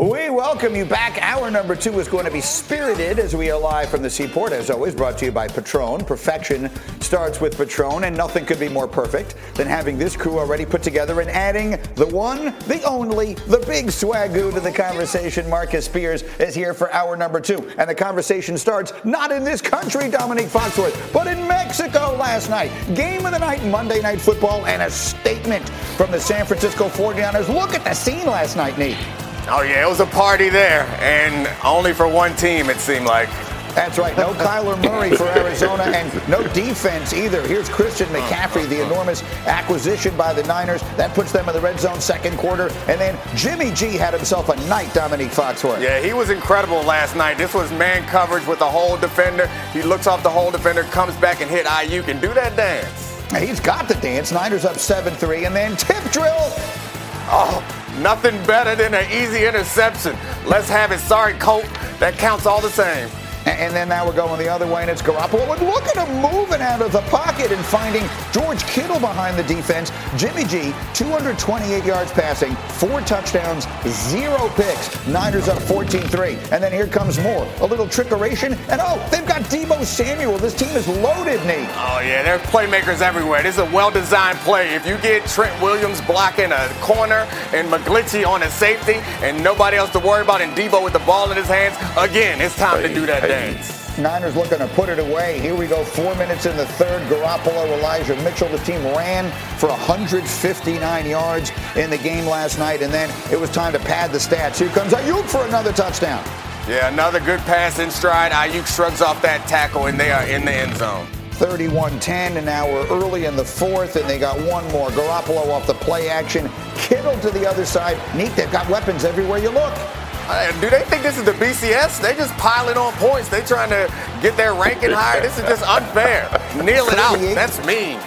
We welcome you back. Hour number two is going to be spirited as we are live from the Seaport, as always, brought to you by Patron. Perfection starts with Patron, and nothing could be more perfect than having this crew already put together and adding the one, the only, the big swagoo to the conversation. Marcus Spears is here for hour number two, and the conversation starts not in this country, Dominique Foxworth, but in Mexico last night. Game of the night, Monday Night Football, and a statement from the San Francisco 49ers. Look at the scene last night, Nate. Oh, yeah, it was a party there, and only for one team, it seemed like. That's right. No Kyler Murray for Arizona, and no defense either. Here's Christian McCaffrey, the enormous acquisition by the Niners. That puts them in the red zone second quarter. And then Jimmy G had himself a night, Dominique Foxworth. Yeah, he was incredible last night. This was man coverage with a hole defender. He looks off the hole defender, comes back and hit Aiyuk and do that dance. He's got the dance. Niners up 7-3. And then tip drill. Oh, nothing better than an easy interception. Let's have it. Sorry, Colt. That counts all the same. And then now we're going the other way, and it's Garoppolo. And look at him moving out of the pocket and finding George Kittle behind the defense. Jimmy G, 228 yards passing, 4 touchdowns, 0 picks. Niners up 14-3. And then here comes Moore. A little trickeration. And, oh, they've got Deebo Samuel. This team is loaded, Nate. Oh, yeah, there's playmakers everywhere. This is a well-designed play. If you get Trent Williams blocking a corner and McGlinchey on a safety and nobody else to worry about and Deebo with the ball in his hands, again, it's time to do that dance. Niners looking to put it away. Here we go, 4 minutes in the third. Garoppolo, Elijah Mitchell, the team ran for 159 yards in the game last night, and then it was time to pad the stats. Here comes Aiyuk for another touchdown. Yeah, another good pass in stride. Aiyuk shrugs off that tackle, and they are in the end zone. 31-10, and now we're early in the fourth, and they got one more. Garoppolo off the play action. Kittle to the other side. Neat, they've got weapons everywhere you look. Do they think this is the BCS? They just piling on points. They trying to get their ranking higher. This is just unfair. Kneel it out. That's mean.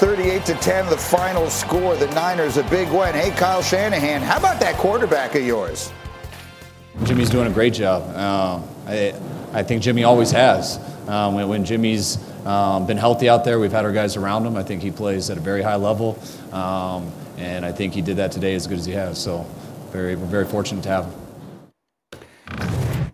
38-10, the final score. The Niners a big win. Hey, Kyle Shanahan, how about that quarterback of yours? Jimmy's doing a great job. I think Jimmy always has. When Jimmy's been healthy out there, we've had our guys around him. I think he plays at a very high level, and I think he did that today as good as he has. So we're very fortunate to have him.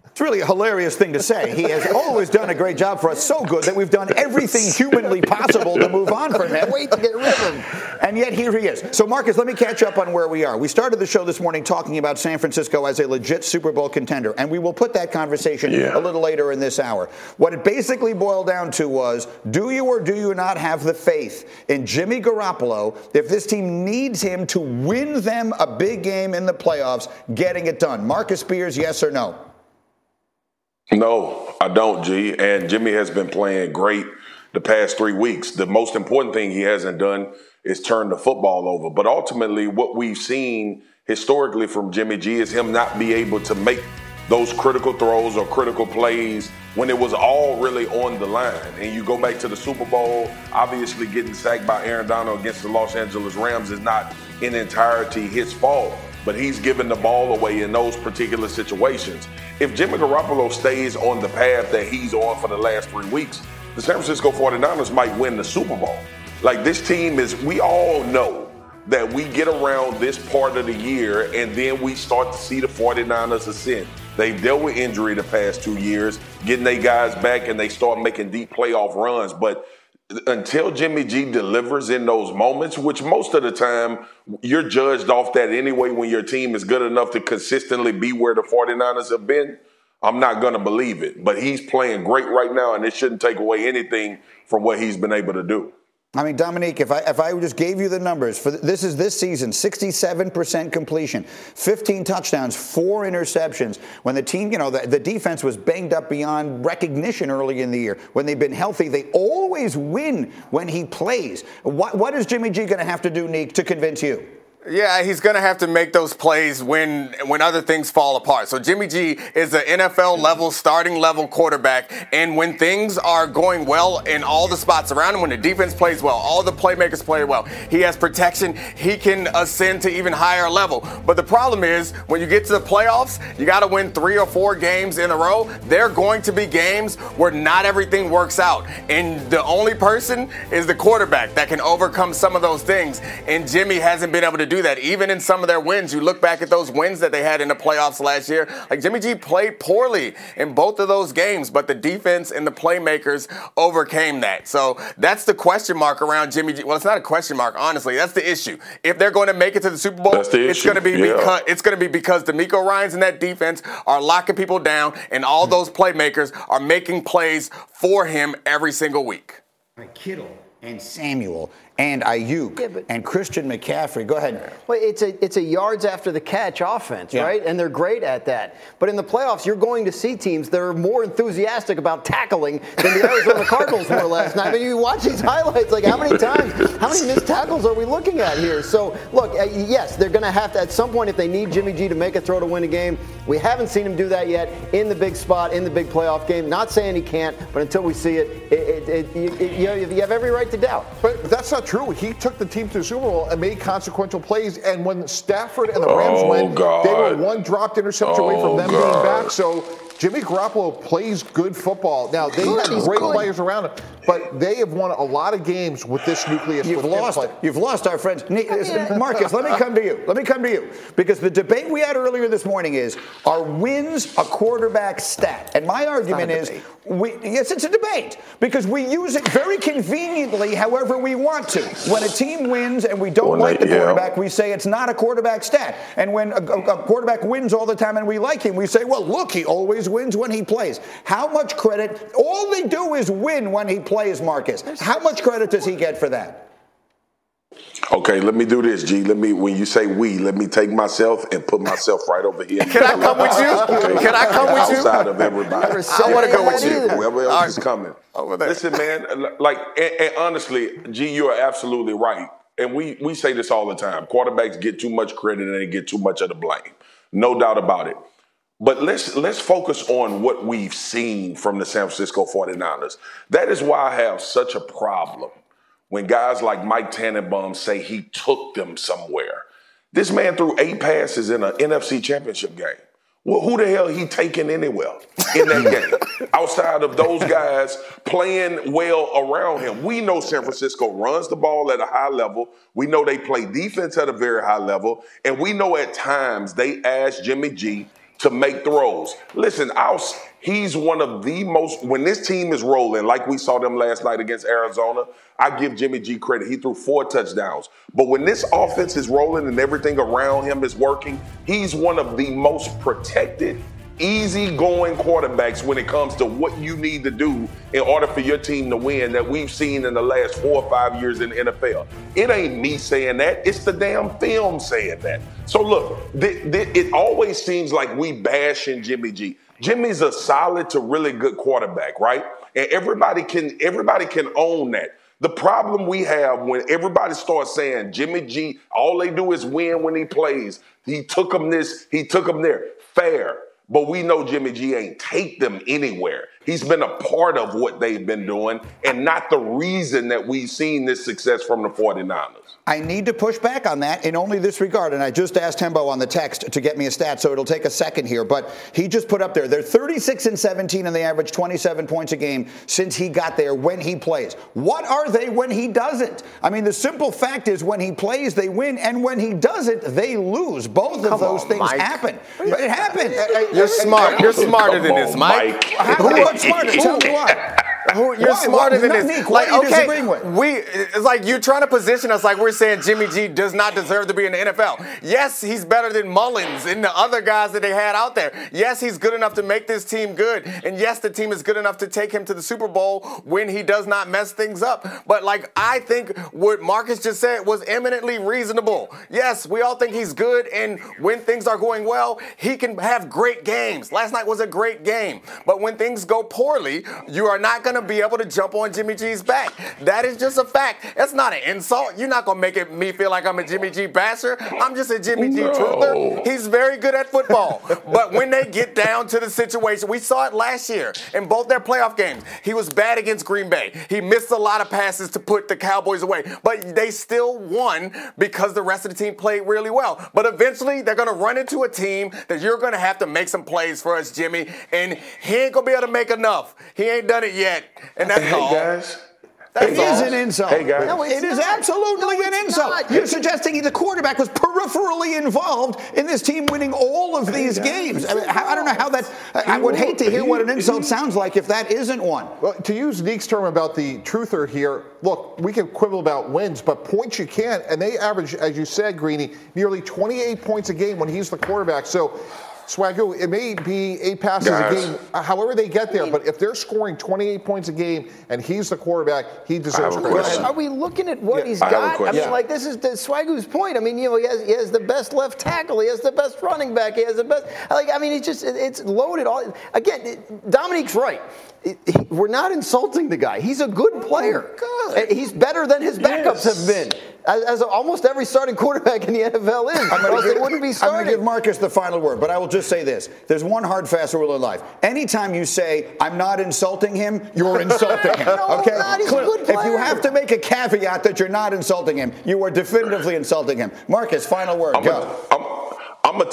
It's really a hilarious thing to say. He has always done a great job for us, so good that we've done everything humanly possible to move on from him. Wait to get rid of him. And yet here he is. So, Marcus, let me catch up on where we are. We started the show this morning talking about San Francisco as a legit Super Bowl contender, and we will put that conversation a little later in this hour. What it basically boiled down to was, do you or do you not have the faith in Jimmy Garoppolo if this team needs him to win them a big game in the playoffs, getting it done? Marcus Spears, yes or no? No, I don't, G. And Jimmy has been playing great the past 3 weeks. The most important thing he hasn't done is turn the football over. But ultimately, what we've seen historically from Jimmy G is him not be able to make those critical throws or critical plays when it was all really on the line. And you go back to the Super Bowl, obviously getting sacked by Aaron Donald against the Los Angeles Rams is not in entirety his fault. But he's giving the ball away in those particular situations. If Jimmy Garoppolo stays on the path that he's on for the last 3 weeks, the San Francisco 49ers might win the Super Bowl. Like, this team is, we all know that we get around this part of the year and then we start to see the 49ers ascend. They've dealt with injury the past 2 years, getting their guys back, and they start making deep playoff runs. But until Jimmy G delivers in those moments, which most of the time you're judged off that anyway when your team is good enough to consistently be where the 49ers have been, I'm not going to believe it. But he's playing great right now, and it shouldn't take away anything from what he's been able to do. I mean, Dominique, if I just gave you the numbers, for this is this season, 67% completion, 15 touchdowns, 4 interceptions. When the team, the defense was banged up beyond recognition early in the year. When they've been healthy, they always win when he plays. What is Jimmy G going to have to do, Nick, to convince you? Yeah, he's going to have to make those plays when other things fall apart. So Jimmy G is an NFL-level, starting-level quarterback, and when things are going well in all the spots around him, when the defense plays well, all the playmakers play well, he has protection, he can ascend to even higher level. But the problem is, when you get to the playoffs, you got to win 3 or 4 games in a row. There are going to be games where not everything works out, and the only person is the quarterback that can overcome some of those things, and Jimmy hasn't been able to do that. Even in some of their wins, you look back at those wins that they had in the playoffs last year, like Jimmy G played poorly in both of those games, but the defense and the playmakers overcame that. So that's the question mark around Jimmy G. Well, it's not a question mark, honestly. That's the issue. If they're going to make it to the Super Bowl, it's going to be because D'Amico Ryans and that defense are locking people down, and all those playmakers are making plays for him every single week. Kittle and Samuel and Aiyuk and Christian McCaffrey. Go ahead. Well, it's a yards after the catch offense, right? And they're great at that. But in the playoffs, you're going to see teams that are more enthusiastic about tackling than the Arizona Cardinals were last night. I mean, you watch these highlights, like how many missed tackles are we looking at here? So, look, yes, they're going to have to, at some point, if they need Jimmy G to make a throw to win a game, we haven't seen him do that yet in the big spot, in the big playoff game. Not saying he can't, but until we see it, you have every right to doubt. But that's not true. He took the team to the Super Bowl and made consequential plays, and when Stafford and the Rams went, they were one dropped interception away from them being back. So Jimmy Garoppolo plays good football. Now, they have great players around him, but they have won a lot of games with this nucleus. You've lost our friend. Marcus, let me come to you. Because the debate we had earlier this morning is, are wins a quarterback stat? And my argument is, it's a debate, because we use it very conveniently however we want to. When a team wins and we don't like the quarterback, we say it's not a quarterback stat. And when a quarterback wins all the time and we like him, we say, well, look, he always wins when he plays. How much credit? All they do is win when he plays, Marcus. How much credit does he get for that? Okay, let me do this, G. When you say we, let me take myself and put myself right over here. Can I come with you? Okay. Can I come with you? Outside of everybody. I want to go with you. Whoever else is coming. Over there. Listen, man, and honestly, G, you are absolutely right. And we say this all the time. Quarterbacks get too much credit and they get too much of the blame. No doubt about it. But let's focus on what we've seen from the San Francisco 49ers. That is why I have such a problem when guys like Mike Tannenbaum say he took them somewhere. This man threw 8 passes in an NFC championship game. Well, who the hell he taking anywhere in that game outside of those guys playing well around him? We know San Francisco runs the ball at a high level. We know they play defense at a very high level. And we know at times they ask Jimmy G to make throws. Listen, he's one of the most, when this team is rolling, like we saw them last night against Arizona, I give Jimmy G credit. He threw 4 touchdowns. But when this offense is rolling and everything around him is working, he's one of the most protected, easygoing quarterbacks when it comes to what you need to do in order for your team to win that we've seen in the last 4 or 5 years in the NFL. It ain't me saying that. It's the damn film saying that. So, look, it always seems like we bashing Jimmy G. Jimmy's a solid to really good quarterback, right? And everybody can own that. The problem we have when everybody starts saying Jimmy G, all they do is win when he plays. He took him this, he took him there. Fair. But we know Jimmy G ain't take them anywhere. He's been a part of what they've been doing and not the reason that we've seen this success from the 49ers. I need to push back on that in only this regard, and I just asked Hembo on the text to get me a stat, so it'll take a second here, but he just put up there, they're 36-17, and they average 27 points a game since he got there when he plays. What are they when he doesn't? I mean, the simple fact is when he plays, they win, and when he doesn't, they lose. Both of those things happen. But it happens. You're smart. You're smarter than this, Mike. Who's smarter? Tell me why. You're smarter than this. Like, okay, it's like you're trying to position us like we're saying Jimmy G does not deserve to be in the NFL. Yes, he's better than Mullins and the other guys that they had out there. Yes, he's good enough to make this team good. And yes, the team is good enough to take him to the Super Bowl when he does not mess things up. But, like, I think what Marcus just said was eminently reasonable. Yes, we all think he's good, and when things are going well, he can have great games. Last night was a great game. But when things go poorly, you are not going going to be able to jump on Jimmy G's back. That is just a fact. That's not an insult. You're not going to make it me feel like I'm a Jimmy G basher. I'm just a Jimmy G truther. He's very good at football. But when they get down to the situation, we saw it last year in both their playoff games. He was bad against Green Bay. He missed a lot of passes to put the Cowboys away. But they still won because the rest of the team played really well. But eventually, they're going to run into a team that you're going to have to make some plays for us, Jimmy. And he ain't going to be able to make enough. He ain't done it yet. And that's all. Hey, guys. It is an insult. Hey, guys. No, it is absolutely an insult. You're suggesting the quarterback was peripherally involved in this team winning all of these games. I mean, I don't know how that – I would hate to hear what an insult sounds like if that isn't one. Well, to use Neek's term about the truther here, look, we can quibble about wins, but points you can't. And they average, as you said, Greeny, nearly 28 points a game when he's the quarterback. So – Swagoo, it may be 8 passes a game, however they get there, but if they're scoring 28 points a game and he's the quarterback, he deserves credit. Are we looking at what he's got? I mean, like, this is Swagoo's point. I mean, you know, he has the best left tackle. He has the best running back. He has the best – like, I mean, it's just – it's loaded. All again, Dominique's right. We're not insulting the guy. He's a good player. Oh, he's better than his backups have been. As almost every starting quarterback in the NFL is. They wouldn't be starting. I'm going to give Marcus the final word, but I will just say this. There's one hard, fast rule in life. Anytime you say, I'm not insulting him, you're insulting him. Okay? He's a good player. If you have to make a caveat that you're not insulting him, you are definitively insulting him. Marcus, final word. I'm gonna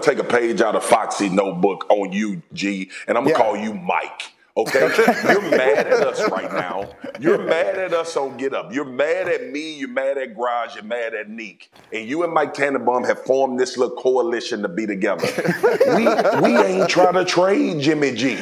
take a page out of Foxy notebook on you, G, and I'm gonna call you Mike. Okay, you're mad at us right now. You're mad at us on Get Up. You're mad at me. You're mad at Graj. You're mad at Neek. And you and Mike Tannenbaum have formed this little coalition to be together. We ain't trying to trade Jimmy G.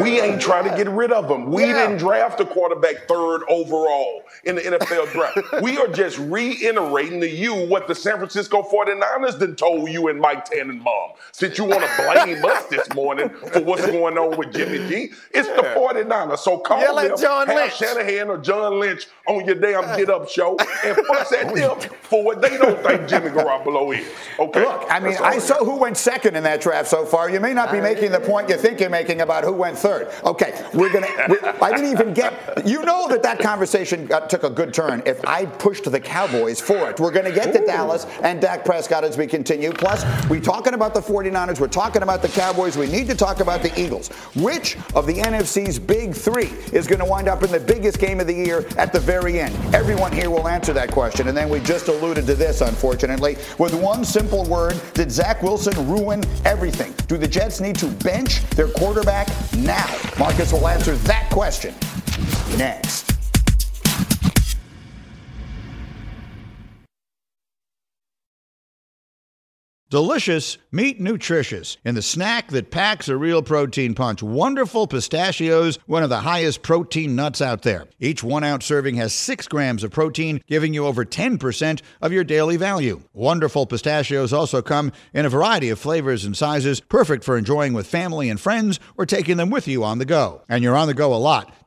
We ain't trying to get rid of him. We didn't draft a quarterback 3rd overall in the NFL draft. We are just reiterating to you what the San Francisco 49ers done told you and Mike Tannenbaum. Since you want to blame us this morning for what's going on with Jimmy G, it's the 49ers, so call them, John Lynch. Shanahan or John Lynch on your damn Get Up show and fuss at them for what they don't think Jimmy Garoppolo is. Okay. Look, I mean, I saw who went second in that draft so far. You may not be making the point you think you're making about who went 3rd. Okay, I didn't even get. You know that conversation took a good turn if I pushed the Cowboys for it. We're going to get to Dallas and Dak Prescott as we continue. Plus, we're talking about the 49ers. We're talking about the Cowboys. We need to talk about the Eagles. Which of the NFC's Big Three is going to wind up in the biggest game of the year at the very end? Everyone here will answer that question. And then we just alluded to this, unfortunately. With one simple word, did Zach Wilson ruin everything? Do the Jets need to bench their quarterback now? Marcus will answer that question next. Delicious, meat nutritious, and the snack that packs a real protein punch. Wonderful pistachios, one of the highest protein nuts out there. Each 1-ounce serving has 6 grams of protein, giving you over 10% of your daily value. Wonderful pistachios also come in a variety of flavors and sizes, perfect for enjoying with family and friends or taking them with you on the go. And you're on the go a lot,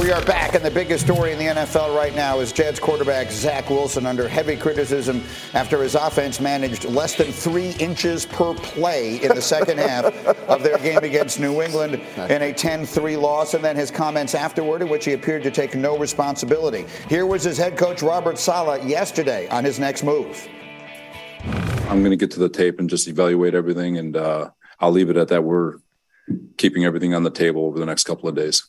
We are back, and the biggest story in the NFL right now is Jets quarterback Zach Wilson under heavy criticism after his offense managed less than 3 inches per play in the second half of their game against New England in a 10-3 loss, and then his comments afterward in which he appeared to take no responsibility. Here was his head coach Robert Saleh yesterday on his next move. I'm going to get to the tape and just evaluate everything, and I'll leave it at that. We're keeping everything on the table over the next couple of days.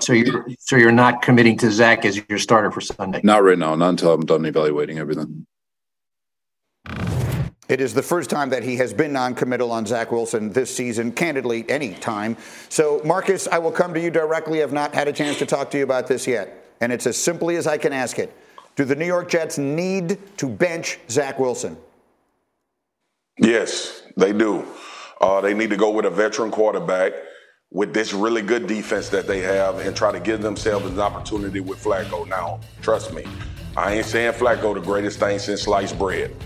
So you're not committing to Zach as your starter for Sunday? Not right now, not until I'm done evaluating everything. It is the first time that he has been non-committal on Zach Wilson this season, candidly, any time. So, Marcus, I will come to you directly. I've not had a chance to talk to you about this yet, and it's as simply as I can ask it. Do the New York Jets need to bench Zach Wilson? Yes, they do. They need to go with a veteran quarterback with this really good defense that they have and try to give themselves an opportunity with Flacco. Now, trust me, I ain't saying Flacco the greatest thing since sliced bread,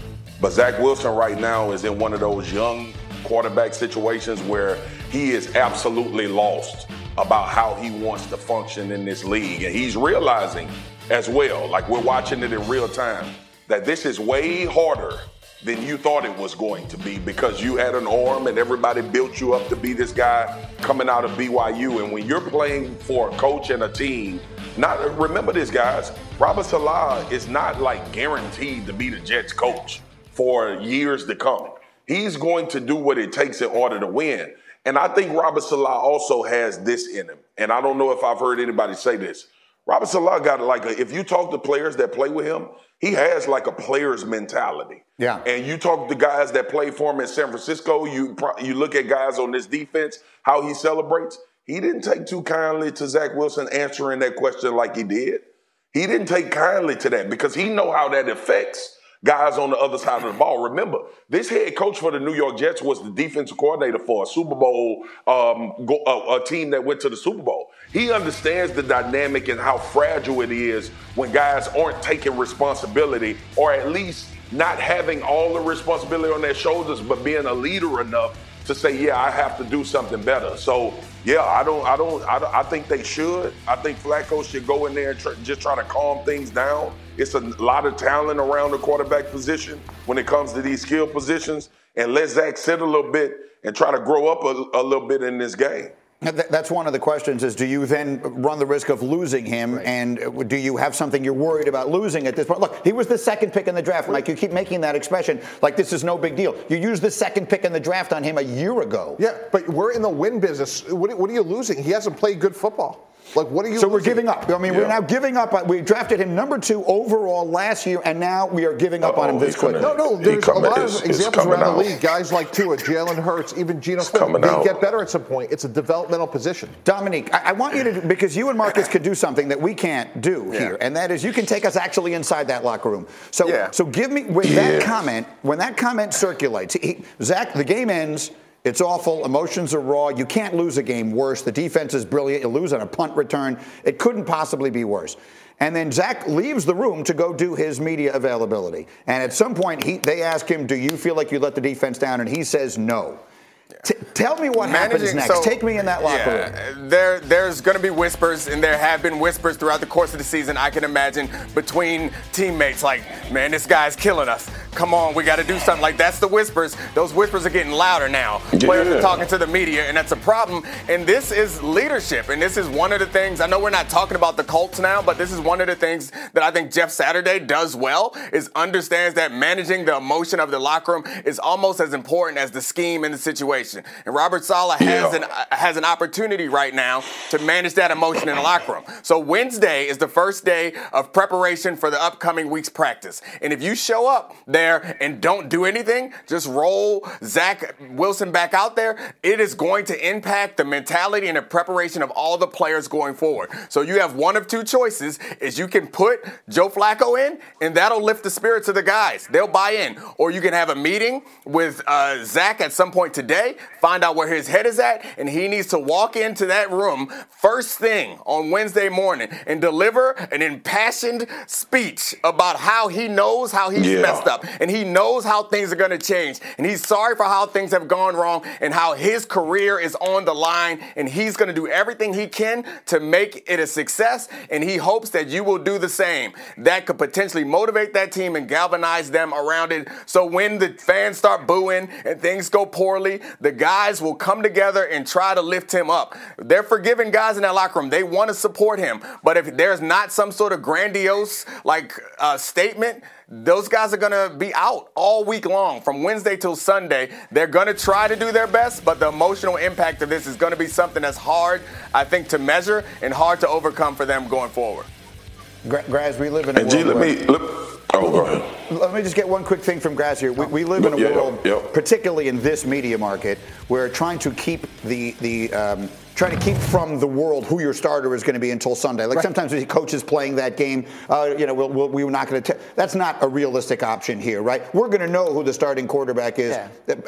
but Zach Wilson right now is in one of those young quarterback situations where he is absolutely lost about how he wants to function in this league. And he's realizing as well, like we're watching it in real time, that this is way harder than you thought it was going to be because you had an arm and everybody built you up to be this guy coming out of BYU. And when you're playing for a coach and a team, remember this, guys, Robert Saleh is not like guaranteed to be the Jets coach for years to come. He's going to do what it takes in order to win. And I think Robert Saleh also has this in him. And I don't know if I've heard anybody say this. Robert Saleh got if you talk to players that play with him, he has like a player's mentality. Yeah. And you talk to guys that play for him in San Francisco, you look at guys on this defense, how he celebrates. He didn't take too kindly to Zach Wilson answering that question like he did. He didn't take kindly to that because he know how that affects guys on the other side of the ball. Remember, this head coach for the New York Jets was the defensive coordinator for a Super Bowl, a team that went to the Super Bowl. He understands the dynamic and how fragile it is when guys aren't taking responsibility, or at least not having all the responsibility on their shoulders, but being a leader enough to say, yeah, I have to do something better. So, yeah, I think they should. I think Flacco should go in there and just try to calm things down. It's a lot of talent around the quarterback position when it comes to these skill positions, and let Zach sit a little bit and try to grow up a little bit in this game. That's one of the questions is, do you then run the risk of losing him? Right. And do you have something you're worried about losing at this point? Look, he was the second pick in the draft. Like, you keep making that expression like this is no big deal. You used the second pick in the draft on him a year ago. Yeah, but we're in the win business. What are you losing? He hasn't played good football. Like, what are you? So we're giving up. I mean, yeah. We're now giving up. We drafted him number 2 overall last year, and now we are giving up on him this quick. No, there's a lot of examples around the league. Guys like Tua, Jalen Hurts, even Geno Smith, they get better at some point. It's a developmental position. Dominique, I want you to, because you and Marcus could do something that we can't do here, and that is you can take us actually inside that locker room. So give me when that comment circulates. Zach, the game ends. It's awful. Emotions are raw. You can't lose a game worse. The defense is brilliant. You lose on a punt return. It couldn't possibly be worse. And then Zach leaves the room to go do his media availability. And at some point, they ask him, do you feel like you let the defense down? And he says no. Yeah. Tell me what happens next. So, take me in that locker room. There's going to be whispers, and there have been whispers throughout the course of the season, I can imagine, between teammates like, man, this guy's killing us. Come on, we got to do something. Like, that's the whispers. Those whispers are getting louder now. Yeah. Players are talking to the media, and that's a problem. And this is leadership, and this is one of the things. I know we're not talking about the Colts now, but this is one of the things that I think Jeff Saturday does well is understands that managing the emotion of the locker room is almost as important as the scheme and the situation. And Robert Saleh has an opportunity right now to manage that emotion in the locker room. So Wednesday is the first day of preparation for the upcoming week's practice. And if you show up there and don't do anything, just roll Zach Wilson back out there, it is going to impact the mentality and the preparation of all the players going forward. So you have one of two choices is you can put Joe Flacco in, and that'll lift the spirits of the guys. They'll buy in. Or you can have a meeting with Zach at some point today, find out where his head is at, and he needs to walk into that room first thing on Wednesday morning and deliver an impassioned speech about how he knows how he's messed up and he knows how things are going to change, and he's sorry for how things have gone wrong and how his career is on the line, and he's going to do everything he can to make it a success, and he hopes that you will do the same. That could potentially motivate that team and galvanize them around it. So when the fans start booing and things go poorly, the guys will come together and try to lift him up. They're forgiving guys in that locker room. They want to support him. But if there's not some sort of grandiose statement, those guys are going to be out all week long from Wednesday till Sunday. They're going to try to do their best, but the emotional impact of this is going to be something that's hard, I think, to measure and hard to overcome for them going forward. Graz, we live in a world Let me just get one quick thing from Graz here. We live in a world, particularly in this media market, where trying to keep trying to keep from the world who your starter is going to be until Sunday. Like sometimes we see coaches playing that game, we're not going to tell. That's not a realistic option here, right? We're going to know who the starting quarterback is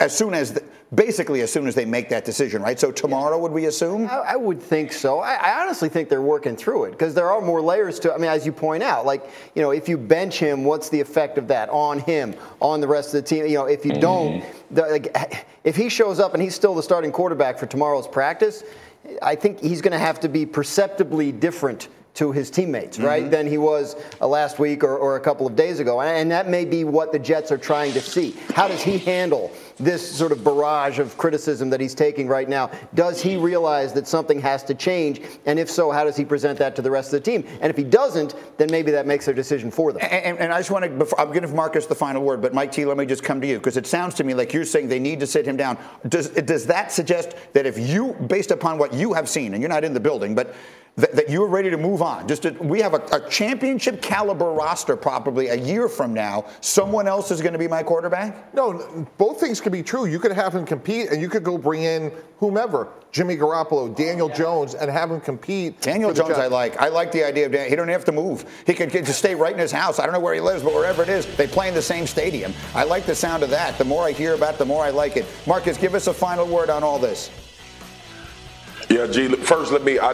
as soon as they make that decision, right? So tomorrow, would we assume? I would think so. I honestly think they're working through it because there are more layers to it. I mean, as you point out, if you bench him, what's the effect of that on him, on the rest of the team? If you don't, if he shows up and he's still the starting quarterback for tomorrow's practice, I think he's going to have to be perceptibly different to his teammates, right, than he was last week or a couple of days ago. And that may be what the Jets are trying to see. How does he handle this sort of barrage of criticism that he's taking right now? Does he realize that something has to change? And if so, how does he present that to the rest of the team? And if he doesn't, then maybe that makes their decision for them. And I just want to, I'm going to give Marcus the final word, but Mike T, let me just come to you, because it sounds to me like you're saying they need to sit him down. Does that suggest that if you, based upon what you have seen, and you're not in the building, but that you're ready to move on? We have a championship caliber roster probably a year from now. Someone else is going to be my quarterback? No, both things could be true. You could have him compete, and you could go bring in whomever, Jimmy Garoppolo, Daniel Jones, and have him compete. Daniel Jones, I like. I like the idea of Daniel. He don't have to move. He could just stay right in his house. I don't know where he lives, but wherever it is, they play in the same stadium. I like the sound of that. The more I hear about it, the more I like it. Marcus, give us a final word on all this. Yeah, G. First, I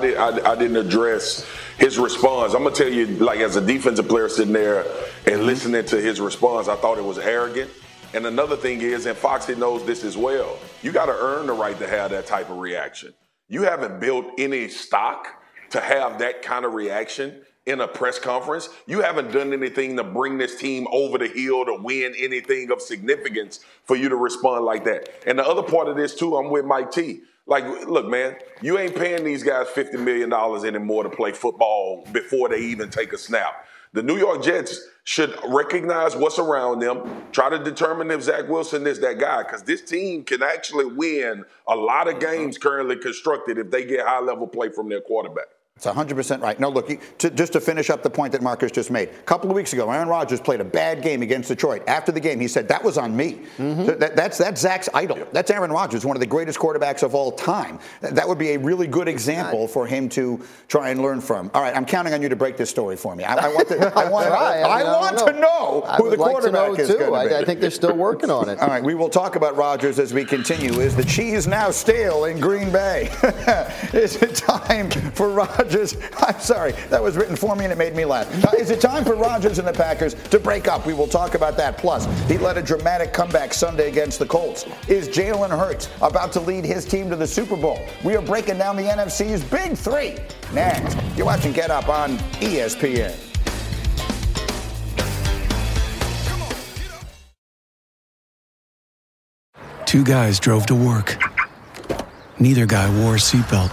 didn't address his response. I'm gonna tell you, as a defensive player sitting there and listening to his response, I thought it was arrogant. And another thing is, and Foxy knows this as well, you got to earn the right to have that type of reaction. You haven't built any stock to have that kind of reaction in a press conference. You haven't done anything to bring this team over the hill to win anything of significance for you to respond like that. And the other part of this too, I'm with Mike T. Look, man, you ain't paying these guys $50 million anymore to play football before they even take a snap. The New York Jets should recognize what's around them, try to determine if Zach Wilson is that guy, because this team can actually win a lot of games currently constructed if they get high-level play from their quarterback. It's 100% right. No, look, just to finish up the point that Marcus just made, a couple of weeks ago, Aaron Rodgers played a bad game against Detroit. After the game, he said, that was on me. Mm-hmm. So that's Zach's idol. Yeah. That's Aaron Rodgers, one of the greatest quarterbacks of all time. That would be a really good example for him to try and learn from. All right, I'm counting on you to break this story for me. I want to know who the quarterback is going to be. I think they're still working on it. All right, we will talk about Rodgers as we continue. Is the cheese now stale in Green Bay? Is it time for Rodgers? I'm sorry, that was written for me and it made me laugh. Is it time for Rodgers and the Packers to break up? We will talk about that. Plus, he led a dramatic comeback Sunday against the Colts. Is Jalen Hurts about to lead his team to the Super Bowl? We are breaking down the NFC's Big Three next. You're watching Get Up on ESPN. Two guys drove to work. Neither guy wore a seatbelt.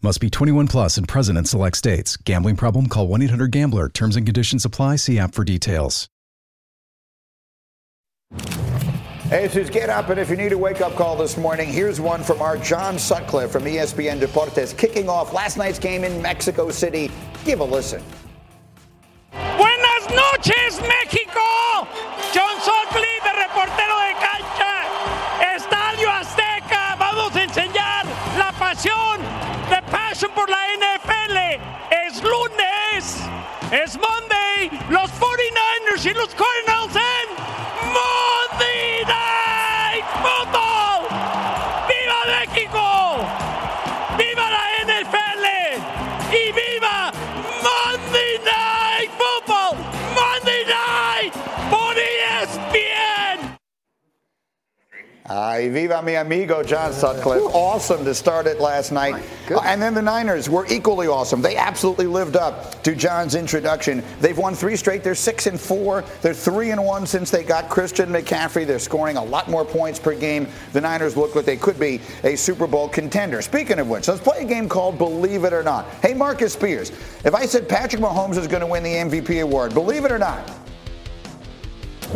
Must be 21 plus and present in select states. Gambling problem? Call 1-800-GAMBLER. Terms and conditions apply. See app for details. Hey, this is Get Up, and if you need a wake-up call this morning, here's one from our John Sutcliffe from ESPN Deportes, kicking off last night's game in Mexico City. Give a listen. Buenas noches, Mexico! John Sutcliffe, the reportero de cancha, Estadio Azteca. Vamos a enseñar la pasión, the passion por la NFL. Es lunes, es Monday, los 49ers y los Cardinals en Monday Night Football. ¡Viva México! ¡Viva la NFL! ¡Y viva Monday Night Football! ¡Monday Night por ESPN! Ay, viva mi amigo John Sutcliffe. Awesome to start it last night. And then the Niners were equally awesome. They absolutely lived up to John's introduction. They've won three straight. They're 6-4. They're 3-1 since they got Christian McCaffrey. They're scoring a lot more points per game. The Niners look like they could be a Super Bowl contender. Speaking of which, let's play a game called Believe It or Not. Hey, Marcus Spears, if I said Patrick Mahomes is going to win the MVP award, believe it or not?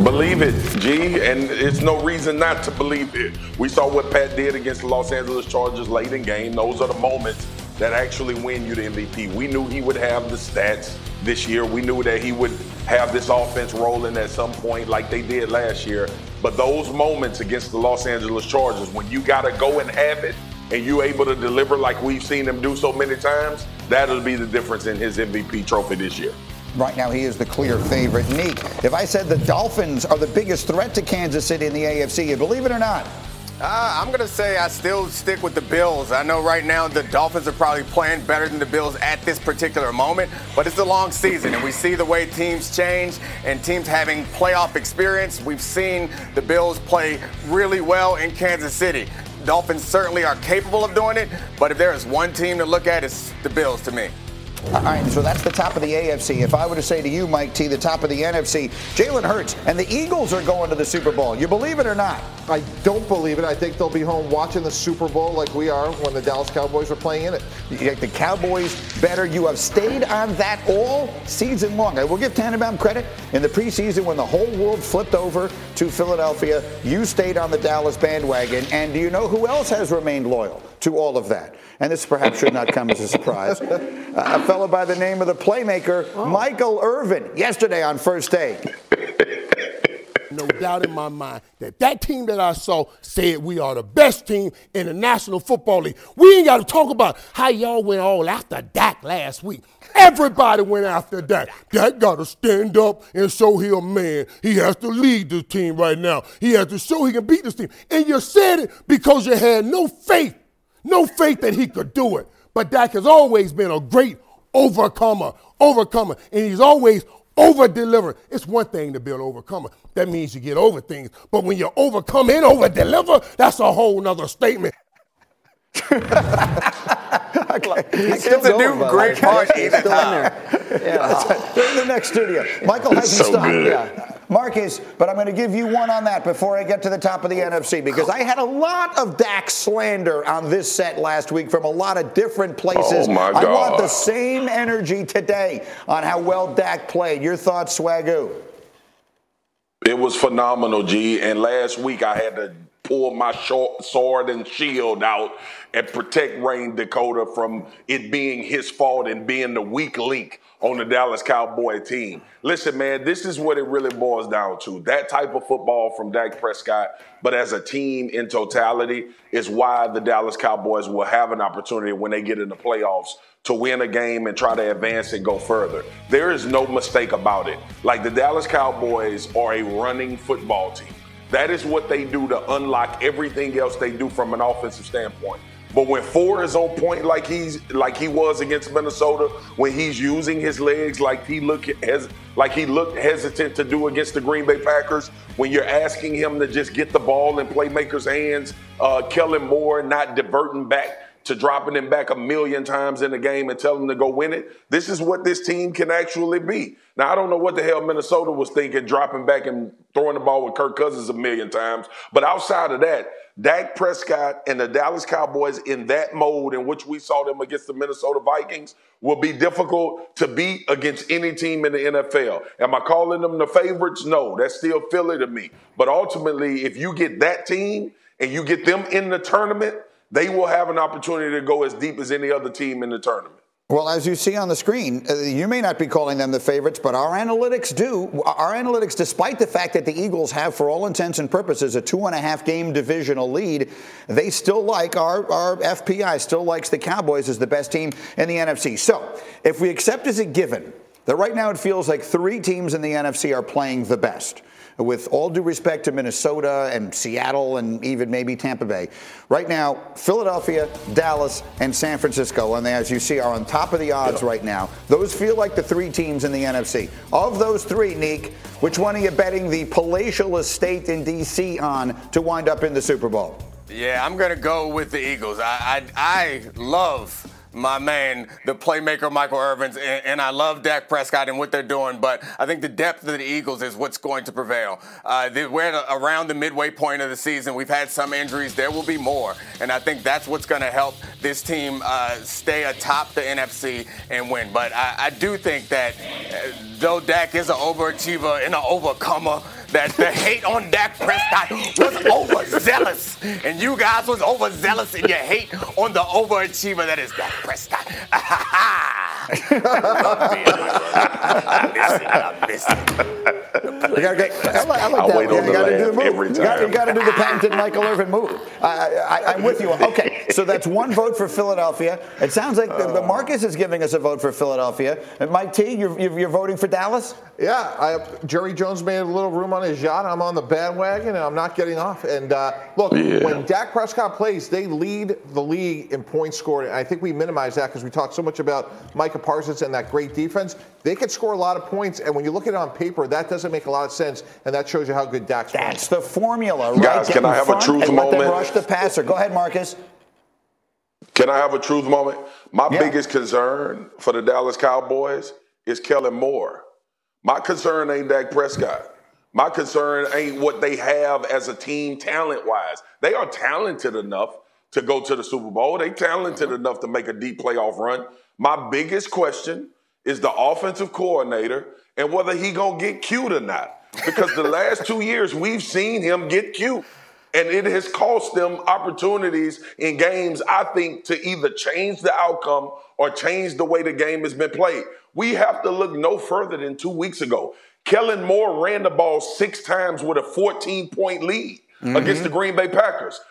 Believe it, G, and it's no reason not to believe it. We saw what Pat did against the Los Angeles Chargers late in game. Those are the moments that actually win you the MVP. We knew he would have the stats this year. We knew that he would have this offense rolling at some point like they did last year. But those moments against the Los Angeles Chargers, when you got to go and have it and you're able to deliver like we've seen him do so many times, that'll be the difference in his MVP trophy this year. Right now, he is the clear favorite. Neek, if I said the Dolphins are the biggest threat to Kansas City in the AFC, you believe it or not? I'm going to say I still stick with the Bills. I know right now the Dolphins are probably playing better than the Bills at this particular moment, but it's a long season, and we see the way teams change and teams having playoff experience. We've seen the Bills play really well in Kansas City. Dolphins certainly are capable of doing it, but if there is one team to look at, it's the Bills to me. All right, so that's the top of the AFC. If I were to say to you, Mike T, the top of the NFC, Jalen Hurts and the Eagles are going to the Super Bowl. You believe it or not? I don't believe it. I think they'll be home watching the Super Bowl like we are when the Dallas Cowboys are playing in it. You like the Cowboys better. You have stayed on that all season long. I will give Tannenbaum credit. In the preseason, when the whole world flipped over to Philadelphia, you stayed on the Dallas bandwagon. And do you know who else has remained loyal to all of that? And this perhaps should not come as a surprise. A fellow by the name of the playmaker, Michael Irvin, yesterday on First Take. No doubt in my mind that team that I saw said we are the best team in the National Football League. We ain't got to talk about how y'all went all after Dak last week. Everybody went after Dak. Dak got to stand up and show he a man. He has to lead this team right now. He has to show he can beat this team. And you said it because you had no faith that he could do it. But Dak has always been a great overcomer, and he's always over-delivering. It's one thing to be an overcomer. That means you get over things. But when you overcome and over-deliver, that's a whole nother statement. It's a new great part either time. They're in the next studio. Michael hasn't stopped. Yeah. Marcus, but I'm going to give you one on that before I get to the top of the NFC, because I had a lot of Dak slander on this set last week from a lot of different places. Oh my God. I want the same energy today on how well Dak played. Your thoughts, Swagoo? It was phenomenal, G. And last week I had to pull my sword and shield out and protect Rain Dakota from it being his fault and being the weak link on the Dallas Cowboy team. Listen, man, this is what it really boils down to. That type of football from Dak Prescott, but as a team in totality, is why the Dallas Cowboys will have an opportunity when they get in the playoffs to win a game and try to advance and go further. There is no mistake about it. Like, the Dallas Cowboys are a running football team. That is what they do to unlock everything else they do from an offensive standpoint. But when Ford is on point like he was against Minnesota, when he's using his legs like he looked hesitant to do against the Green Bay Packers, when you're asking him to just get the ball in playmakers' hands, Kellen Moore not diverting back to dropping them back 1,000,000 times in the game and telling them to go win it. This is what this team can actually be. Now, I don't know what the hell Minnesota was thinking, dropping back and throwing the ball with Kirk Cousins 1,000,000 times. But outside of that, Dak Prescott and the Dallas Cowboys in that mode in which we saw them against the Minnesota Vikings will be difficult to beat against any team in the NFL. Am I calling them the favorites? No, that's still Philly to me. But ultimately, if you get that team and you get them in the tournament, they will have an opportunity to go as deep as any other team in the tournament. Well, as you see on the screen, you may not be calling them the favorites, but our analytics do. Our analytics, despite the fact that the Eagles have, for all intents and purposes, a 2.5-game divisional lead, they still like our FPI, still likes the Cowboys as the best team in the NFC. So if we accept as a given that right now it feels like three teams in the NFC are playing the best, with all due respect to Minnesota and Seattle and even maybe Tampa Bay. Right now, Philadelphia, Dallas, and San Francisco, and they, as you see, are on top of the odds right now. Those feel like the three teams in the NFC. Of those three, Neek, which one are you betting the palatial estate in D.C. on to wind up in the Super Bowl? Yeah, I'm going to go with the Eagles. I love my man, the playmaker Michael Irvin, and I love Dak Prescott and what they're doing, but I think the depth of the Eagles is what's going to prevail. We're around the midway point of the season. We've had some injuries. There will be more, and I think that's what's going to help this team stay atop the NFC and win. But I do think that though Dak is an overachiever and an overcomer, that the hate on Dak Prescott was overzealous, and you guys was overzealous in your hate on the overachiever that is Dak Prescott. I miss it. You got to do the patented Michael Irvin move. I'm with you. Okay, so that's one vote for Philadelphia. It sounds like Marcus is giving us a vote for Philadelphia. And Mike T, you're voting for Dallas? Yeah, Jerry Jones made a little room on his yacht. I'm on the bandwagon, and I'm not getting off. And when Dak Prescott plays, they lead the league in points scored. And I think we minimize that because we talked so much about Micah Parsons and that great defense. They could score a lot of points, and when you look at it on paper, that doesn't make a lot of sense, and that shows you how good Dak's playing. That's the formula, right? Guys, can I have a truth moment? Let them rush the passer. Go ahead, Marcus. Can I have a truth moment? My biggest concern for the Dallas Cowboys is Kellen Moore. My concern ain't Dak Prescott. My concern ain't what they have as a team talent-wise. They are talented enough to go to the Super Bowl. They're talented enough to make a deep playoff run. My biggest question is the offensive coordinator and whether he going to get cute or not. Because the last 2 years, we've seen him get cute. And it has cost them opportunities in games, I think, to either change the outcome or change the way the game has been played. We have to look no further than 2 weeks ago. Kellen Moore ran the ball 6 times with a 14-point lead against the Green Bay Packers.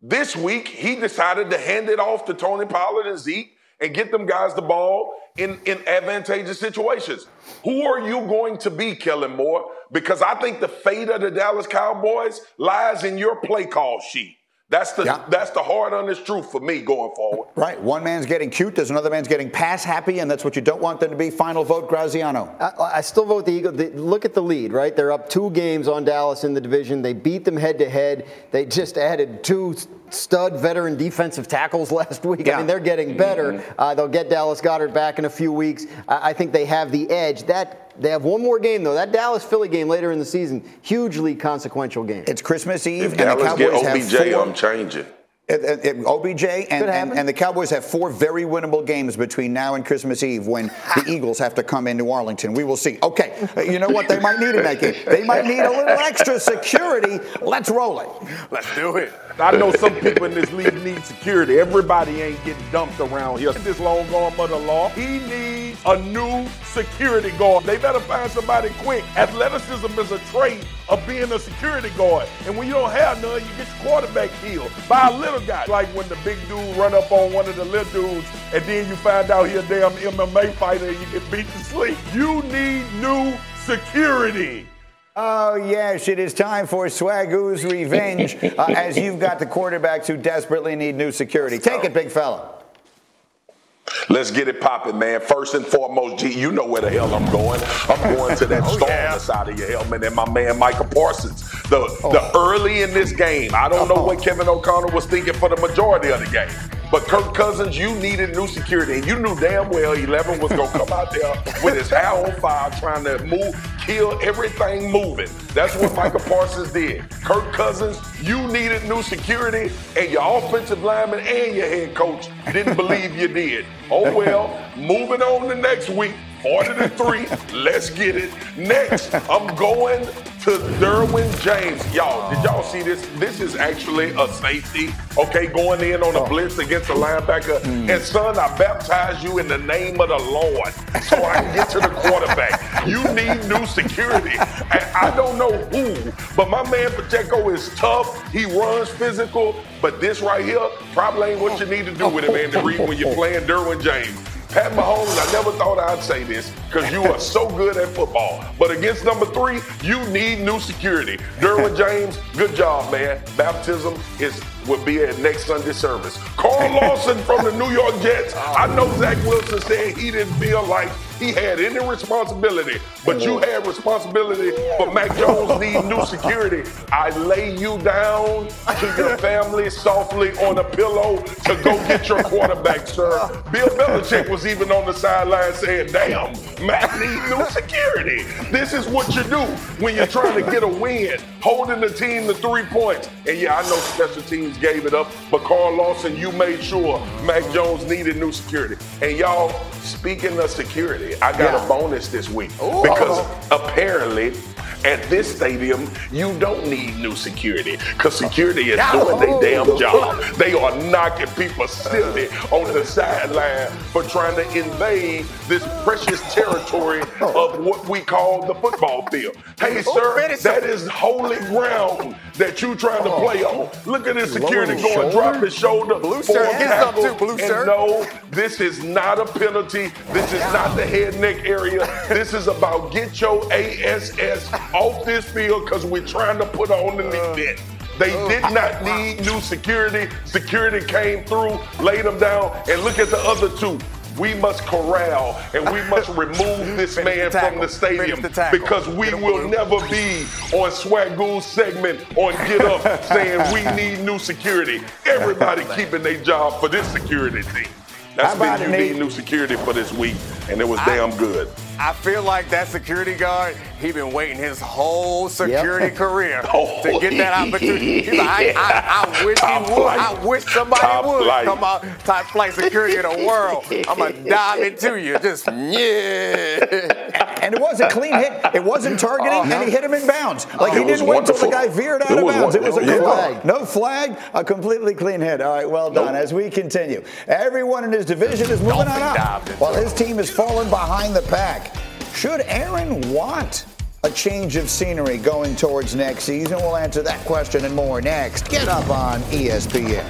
This week, he decided to hand it off to Tony Pollard and Zeke and get them guys the ball in advantageous situations. Who are you going to be, Kellen Moore? Because I think the fate of the Dallas Cowboys lies in your play call sheet. That's the hard, honest truth for me going forward. Right. One man's getting cute. There's another man's getting pass happy, and that's what you don't want them to be. Final vote, Graziano. I still vote the Eagles. Look at the lead, right? They're up 2 games on Dallas in the division. They beat them head-to-head. They just added 2 stud veteran defensive tackles last week. Yeah. I mean, they're getting better. They'll get Dallas Goedert back in a few weeks. I think they have the edge. They have one more game, though. That Dallas-Philly game later in the season, hugely consequential game. It's Christmas Eve, if and Dallas the Cowboys get OBJ, have 4. I'm changing. OBJ and the Cowboys have 4 very winnable games between now and Christmas Eve when the Eagles have to come into Arlington. We will see. Okay, you know what they might need in that game? They might need a little extra security. Let's roll it. Let's do it. I know some people in this league need security. Everybody ain't getting dumped around here. This long arm of the law, he needs a new security guard. They better find somebody quick. Athleticism is a trait of being a security guard. And when you don't have none, you get your quarterback killed by a little guy. Like when the big dude run up on one of the little dudes, and then you find out he's a damn MMA fighter and you get beat to sleep. You need new security. Oh, yes, it is time for Swagoo's Revenge as you've got the quarterbacks who desperately need new security. Take it, big fella. Let's get it popping, man. First and foremost, G, you know where the hell I'm going. I'm going to that storm that's out of your helmet and my man Micah Parsons. The early in this game, I don't know what Kevin O'Connell was thinking for the majority of the game. But Kirk Cousins, you needed new security. And you knew damn well 11 was going to come out there with his arrow fire trying to kill everything moving. That's what Micah Parsons did. Kirk Cousins, you needed new security, and your offensive lineman and your head coach didn't believe you did. Oh, well, moving on to next week. 40-3, let's get it. Next, I'm going to Derwin James. Y'all, did y'all see this? This is actually a safety, okay, going in on a blitz against a linebacker. And, son, I baptize you in the name of the Lord so I can get to the quarterback. You need new security. And I don't know who, but my man Pacheco is tough. He runs physical. But this right here probably ain't what you need to do with him, Andy Reid, when you're playing Derwin James. Pat Mahomes, I never thought I'd say this because you are so good at football. But against number 3, you need new security. Derwin James, good job, man. Baptism will be at next Sunday service. Carl Lawson from the New York Jets. I know Zach Wilson said he didn't feel like he had any responsibility, but you had responsibility for Mac Jones needing new security. I lay you down to your family softly on a pillow to go get your quarterback, sir. Bill Belichick was even on the sideline saying, damn, Mac needs new security. This is what you do when you're trying to get a win, holding the team to 3 points. And yeah, I know special teams gave it up, but Carl Lawson, you made sure Mac Jones needed new security. And y'all, speaking of security, I got a bonus this week. Ooh. Because apparently at this stadium, you don't need new security because security is doing their damn job. They are knocking people silly on the sideline for trying to invade this precious territory of what we call the football field. Hey, sir, that is holy ground that you trying to play on. Look at this security going, drop his shoulder. Blue shirt, get up too, blue shirt. No, this is not a penalty. This is not the head neck area. This is about get your ASS off this field because we're trying to put on the net. They did not need new security. Security came through, laid them down, and look at the other two. We must corral and we must remove this man from the stadium because we will never be on Swag Gool's segment on Get Up saying we need new security. Everybody keeping their job for this security thing. That's been you need new security for this week, and it was damn good. I feel like that security guard, he been waiting his whole security career to get that opportunity. He's like, I wish top he would. Flight. I wish somebody top would flight. Come out, top flight security of the world. I'm going to dive into you. Just, And it was a clean hit. It wasn't targeting, and he hit him in bounds. Like, he didn't wait until the guy veered out of bounds. It was a flag. No flag, a completely clean hit. All right, well done. As we continue, everyone in his division is moving on up while his team is falling behind the pack. Should Aaron want a change of scenery going towards next season? We'll answer that question and more next. Get Up on ESPN.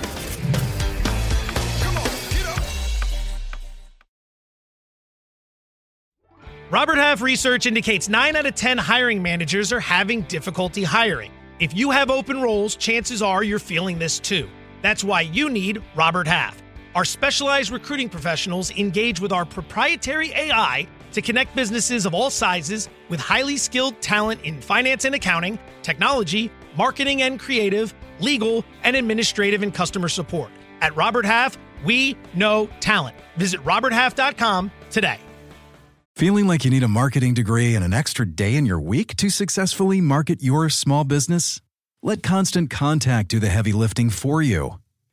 Robert Half research indicates 9 out of 10 hiring managers are having difficulty hiring. If you have open roles, chances are you're feeling this too. That's why you need Robert Half. Our specialized recruiting professionals engage with our proprietary AI to connect businesses of all sizes with highly skilled talent in finance and accounting, technology, marketing and creative, legal, and administrative and customer support. At Robert Half, we know talent. Visit roberthalf.com today. Feeling like you need a marketing degree and an extra day in your week to successfully market your small business? Let Constant Contact do the heavy lifting for you.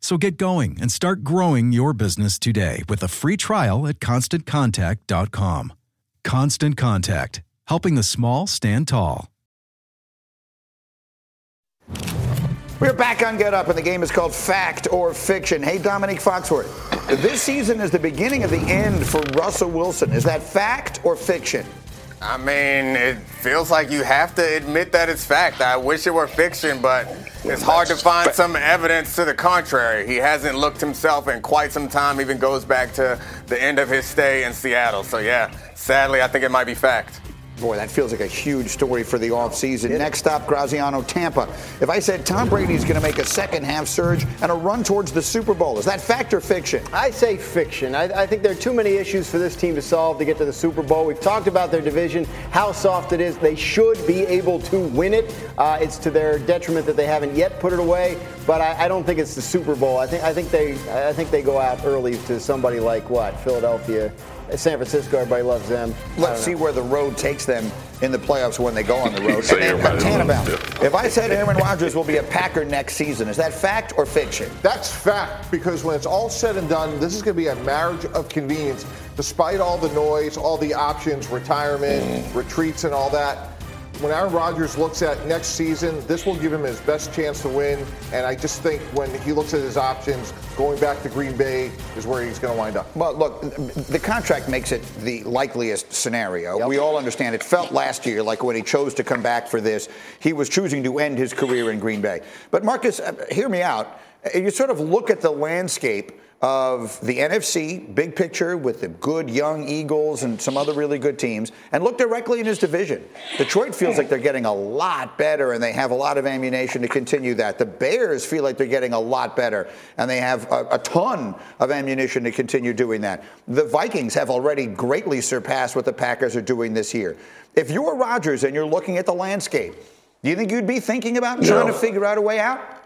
So get going and start growing your business today with a free trial at ConstantContact.com. Constant Contact, helping the small stand tall. We're back on Get Up, and the game is called Fact or Fiction. Hey, Dominique Foxworth, this season is the beginning of the end for Russell Wilson. Is that fact or fiction? I mean, it feels like you have to admit that it's fact. I wish it were fiction, but it's hard to find some evidence to the contrary. He hasn't looked himself in quite some time, even goes back to the end of his stay in Seattle. So, yeah, sadly, I think it might be fact. Boy, that feels like a huge story for the offseason. Next up, Graziano, Tampa. If I said Tom Brady's going to make a second-half surge and a run towards the Super Bowl, is that fact or fiction? I say fiction. I think there are too many issues for this team to solve to get to the Super Bowl. We've talked about their division, how soft it is. They should be able to win it. It's to their detriment that they haven't yet put it away. But I don't think it's the Super Bowl. I think they go out early to somebody like what? Philadelphia, San Francisco. Everybody loves them. Let's see where the road takes them in the playoffs when they go on the road. Tannenbaum, if I said Aaron Rodgers will be a Packer next season, is that fact or fiction? That's fact, because when it's all said and done, this is going to be a marriage of convenience. Despite all the noise, all the options, retirement, retreats, and all that, when Aaron Rodgers looks at next season, this will give him his best chance to win. And I just think when he looks at his options, going back to Green Bay is where he's going to wind up. Well, look, the contract makes it the likeliest scenario. Yep. We all understand it felt last year like when he chose to come back for this, he was choosing to end his career in Green Bay. But, Marcus, hear me out. You sort of look at the landscape of the NFC, big picture, with the good young Eagles and some other really good teams, and look directly in his division. Detroit feels like they're getting a lot better, and they have a lot of ammunition to continue that. The Bears feel like they're getting a lot better, and they have a ton of ammunition to continue doing that. The Vikings have already greatly surpassed what the Packers are doing this year. If you're Rodgers and you're looking at the landscape, do you think you'd be thinking about trying to figure out a way out?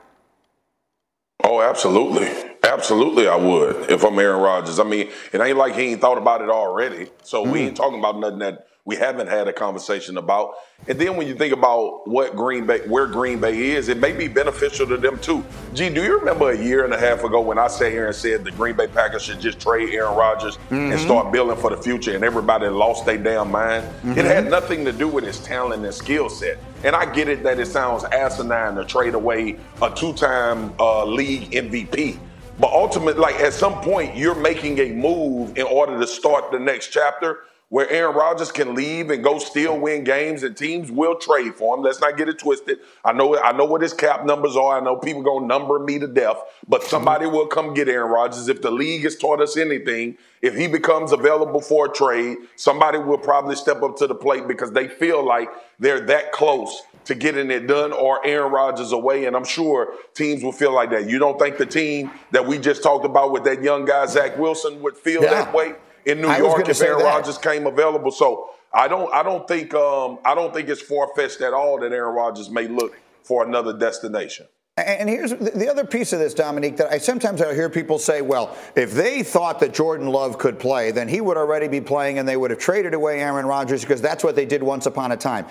Oh, absolutely. Absolutely, I would if I'm Aaron Rodgers. I mean, it ain't like he ain't thought about it already. So we ain't talking about nothing that we haven't had a conversation about. And then when you think about where Green Bay is, it may be beneficial to them too. Gee, do you remember a year and a half ago when I sat here and said the Green Bay Packers should just trade Aaron Rodgers and start building for the future, and everybody lost their damn mind? It had nothing to do with his talent and skill set. And I get it that it sounds asinine to trade away a two-time league MVP. But ultimately, like at some point, you're making a move in order to start the next chapter where Aaron Rodgers can leave and go still win games, and teams will trade for him. Let's not get it twisted. I know what his cap numbers are. I know people going to number me to death, but somebody will come get Aaron Rodgers. If the league has taught us anything, if he becomes available for a trade, somebody will probably step up to the plate because they feel like they're that close to getting it done or Aaron Rodgers away, and I'm sure teams will feel like that. You don't think the team that we just talked about with that young guy, Zach Wilson, would feel that way in New York if Aaron Rodgers came available? So I don't think it's far-fetched at all that Aaron Rodgers may look for another destination. And here's the other piece of this, Dominique, that I sometimes hear people say, well, if they thought that Jordan Love could play, then he would already be playing and they would have traded away Aaron Rodgers because that's what they did once upon a time.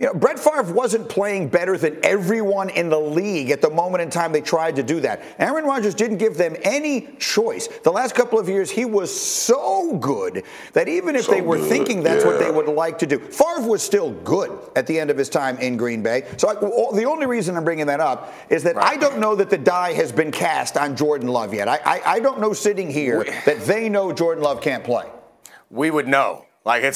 You know, Brett Favre wasn't playing better than everyone in the league at the moment in time they tried to do that. Aaron Rodgers didn't give them any choice. The last couple of years, he was so good that even if they were thinking that's what they would like to do, Favre was still good at the end of his time in Green Bay. So the only reason I'm bringing that up is that I don't know that the die has been cast on Jordan Love yet. I don't know sitting here that they know Jordan Love can't play. We would know. Like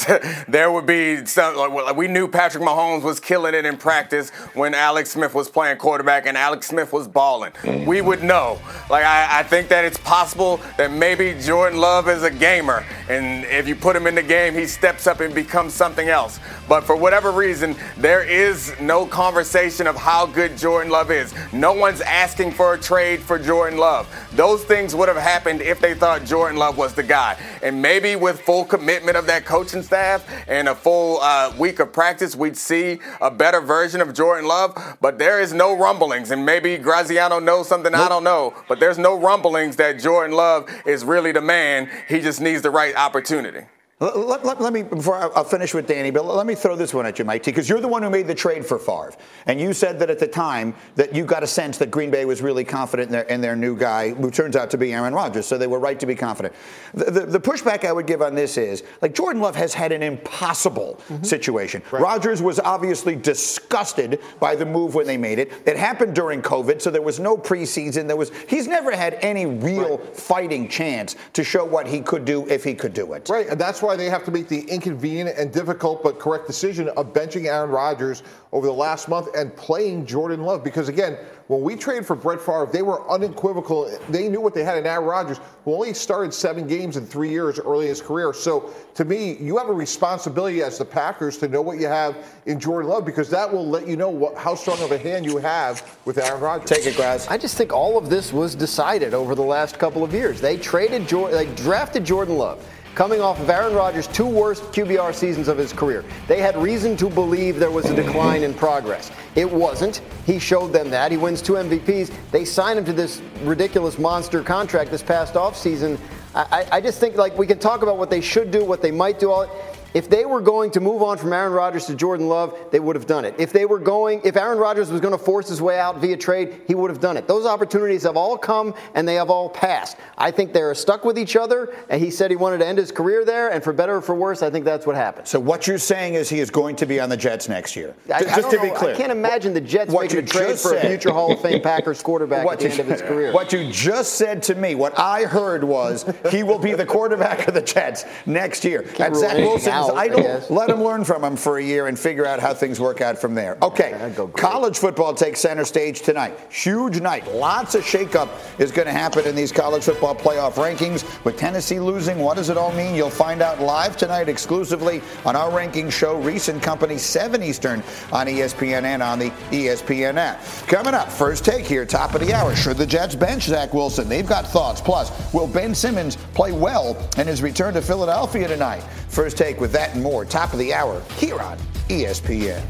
there would be some. Like we knew Patrick Mahomes was killing it in practice when Alex Smith was playing quarterback and Alex Smith was balling. We would know. Like I think that it's possible that maybe Jordan Love is a gamer, and if you put him in the game, he steps up and becomes something else. But for whatever reason, there is no conversation of how good Jordan Love is. No one's asking for a trade for Jordan Love. Those things would have happened if they thought Jordan Love was the guy, and maybe with full commitment of that coach. Coaching staff and a full week of practice, we'd see a better version of Jordan Love, but there is no rumblings, and maybe Graziano knows something I don't know, but there's no rumblings that Jordan Love is really the man. He just needs the right opportunity. Let me, before I'll finish with Danny, but let me throw this one at you, Mike T, because you're the one who made the trade for Favre. And you said that at the time that you got a sense that Green Bay was really confident in their new guy, who turns out to be Aaron Rodgers. So they were right to be confident. The pushback I would give on this is, like, Jordan Love has had an impossible situation. Right. Rodgers was obviously disgusted by the move when they made it. It happened during COVID, so there was no preseason. He's never had any real fighting chance to show what he could do if he could do it. Right, and that's why why they have to make the inconvenient and difficult but correct decision of benching Aaron Rodgers over the last month and playing Jordan Love. Because, again, when we traded for Brett Favre, they were unequivocal. They knew what they had in Aaron Rodgers, who only started 7 games in 3 years early in his career. So, to me, you have a responsibility as the Packers to know what you have in Jordan Love, because that will let you know how strong of a hand you have with Aaron Rodgers. Take it, Graz. I just think all of this was decided over the last couple of years. They drafted Jordan Love, coming off of Aaron Rodgers' 2 worst QBR seasons of his career. They had reason to believe there was a decline in progress. It wasn't. He showed them that. He wins 2 MVPs. They sign him to this ridiculous monster contract this past offseason. I just think, like, we can talk about what they should do, what they might do. If they were going to move on from Aaron Rodgers to Jordan Love, they would have done it. If Aaron Rodgers was going to force his way out via trade, he would have done it. Those opportunities have all come and they have all passed. I think they're stuck with each other, and he said he wanted to end his career there, and for better or for worse, I think that's what happened. So what you're saying is he is going to be on the Jets next year. Just to be clear. I can't imagine the Jets making a trade for a future Hall of Fame Packers quarterback at the end of his career. What you just said to me, what I heard was he will be the quarterback of the Jets next year. And Zach Wilson, let him learn from him for a year and figure out how things work out from there. Okay, college football takes center stage tonight. Huge night. Lots of shakeup is going to happen in these college football playoff rankings. With Tennessee losing, what does it all mean? You'll find out live tonight exclusively on our ranking show, Reese & Company, 7 Eastern on ESPN and on the ESPN app. Coming up, first take here, top of the hour. Should the Jets bench Zach Wilson? They've got thoughts. Plus, will Ben Simmons play well in his return to Philadelphia tonight? First take with that and more, top of the hour, here on ESPN.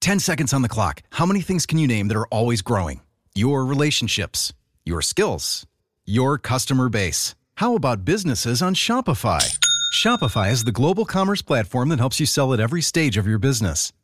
Ten seconds on the clock. How many things can you name that are always growing? Your relationships, your skills, your customer base. How about businesses on Shopify? Shopify is the global commerce platform that helps you sell at every stage of your business.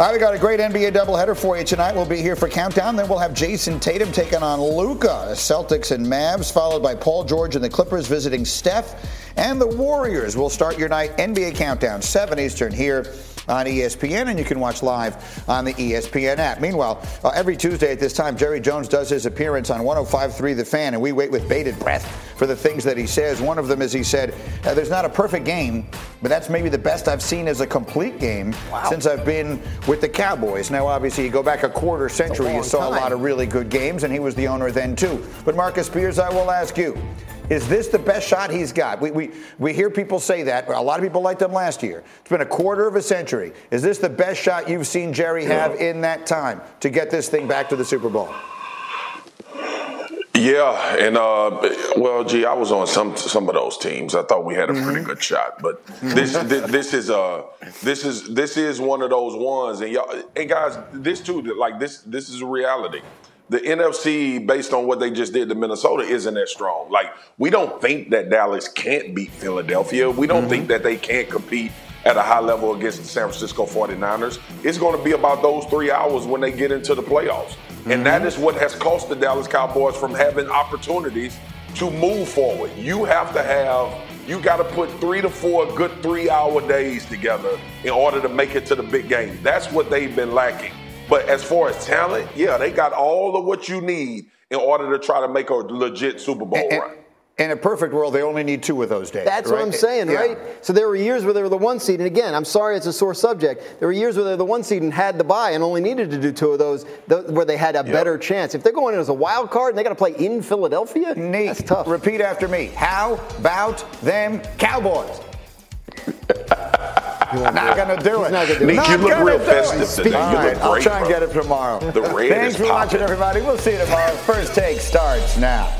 All right, we got a great NBA doubleheader for you tonight. We'll be here for Countdown. Then we'll have Jason Tatum taking on Luka, the Celtics and Mavs, followed by Paul George and the Clippers visiting Steph and the Warriors. We'll start your night NBA Countdown, 7 Eastern here on ESPN, and you can watch live on the ESPN app. Meanwhile, every Tuesday at this time, Jerry Jones does his appearance on 105.3 The Fan, and we wait with bated breath for the things that he says. One of them is he said, there's not a perfect game, but that's maybe the best I've seen as a complete game since I've been with the Cowboys. Now, obviously, you go back a quarter century, you saw a lot of really good games, and he was the owner then, too. But Marcus Spears, I will ask you, is this the best shot he's got? We hear people say that. A lot of people liked him last year. It's been a quarter of a century. Is this the best shot you've seen Jerry have in that time to get this thing back to the Super Bowl? Yeah, and, I was on some of those teams. I thought we had a pretty good shot, but this is one of those ones. And y'all, and guys, this too, like this is reality. The NFC, based on what they just did to Minnesota, isn't as strong. Like, we don't think that Dallas can't beat Philadelphia. We don't think that they can't compete at a high level against the San Francisco 49ers. It's going to be about those 3 hours when they get into the playoffs. And that is what has cost the Dallas Cowboys from having opportunities to move forward. You got to put 3 to 4 good 3-hour days together in order to make it to the big game. That's what they've been lacking. But as far as talent, yeah, they got all of what you need in order to try to make a legit Super Bowl run. In a perfect world, they only need 2 of those days. That's right? What I'm saying, right? So there were years where they were the 1 seed, and again, I'm sorry it's a sore subject. There were years where they were the 1 seed and had the bye and only needed to do 2 of those where they had a better chance. If they're going in as a wild card and they got to play in Philadelphia, Nate, that's tough. Repeat after me. How about them Cowboys? Not going to do it. Nick, you look real festive today. I'll try and get it tomorrow. Thanks for watching, everybody. We'll see you tomorrow. First Take starts now.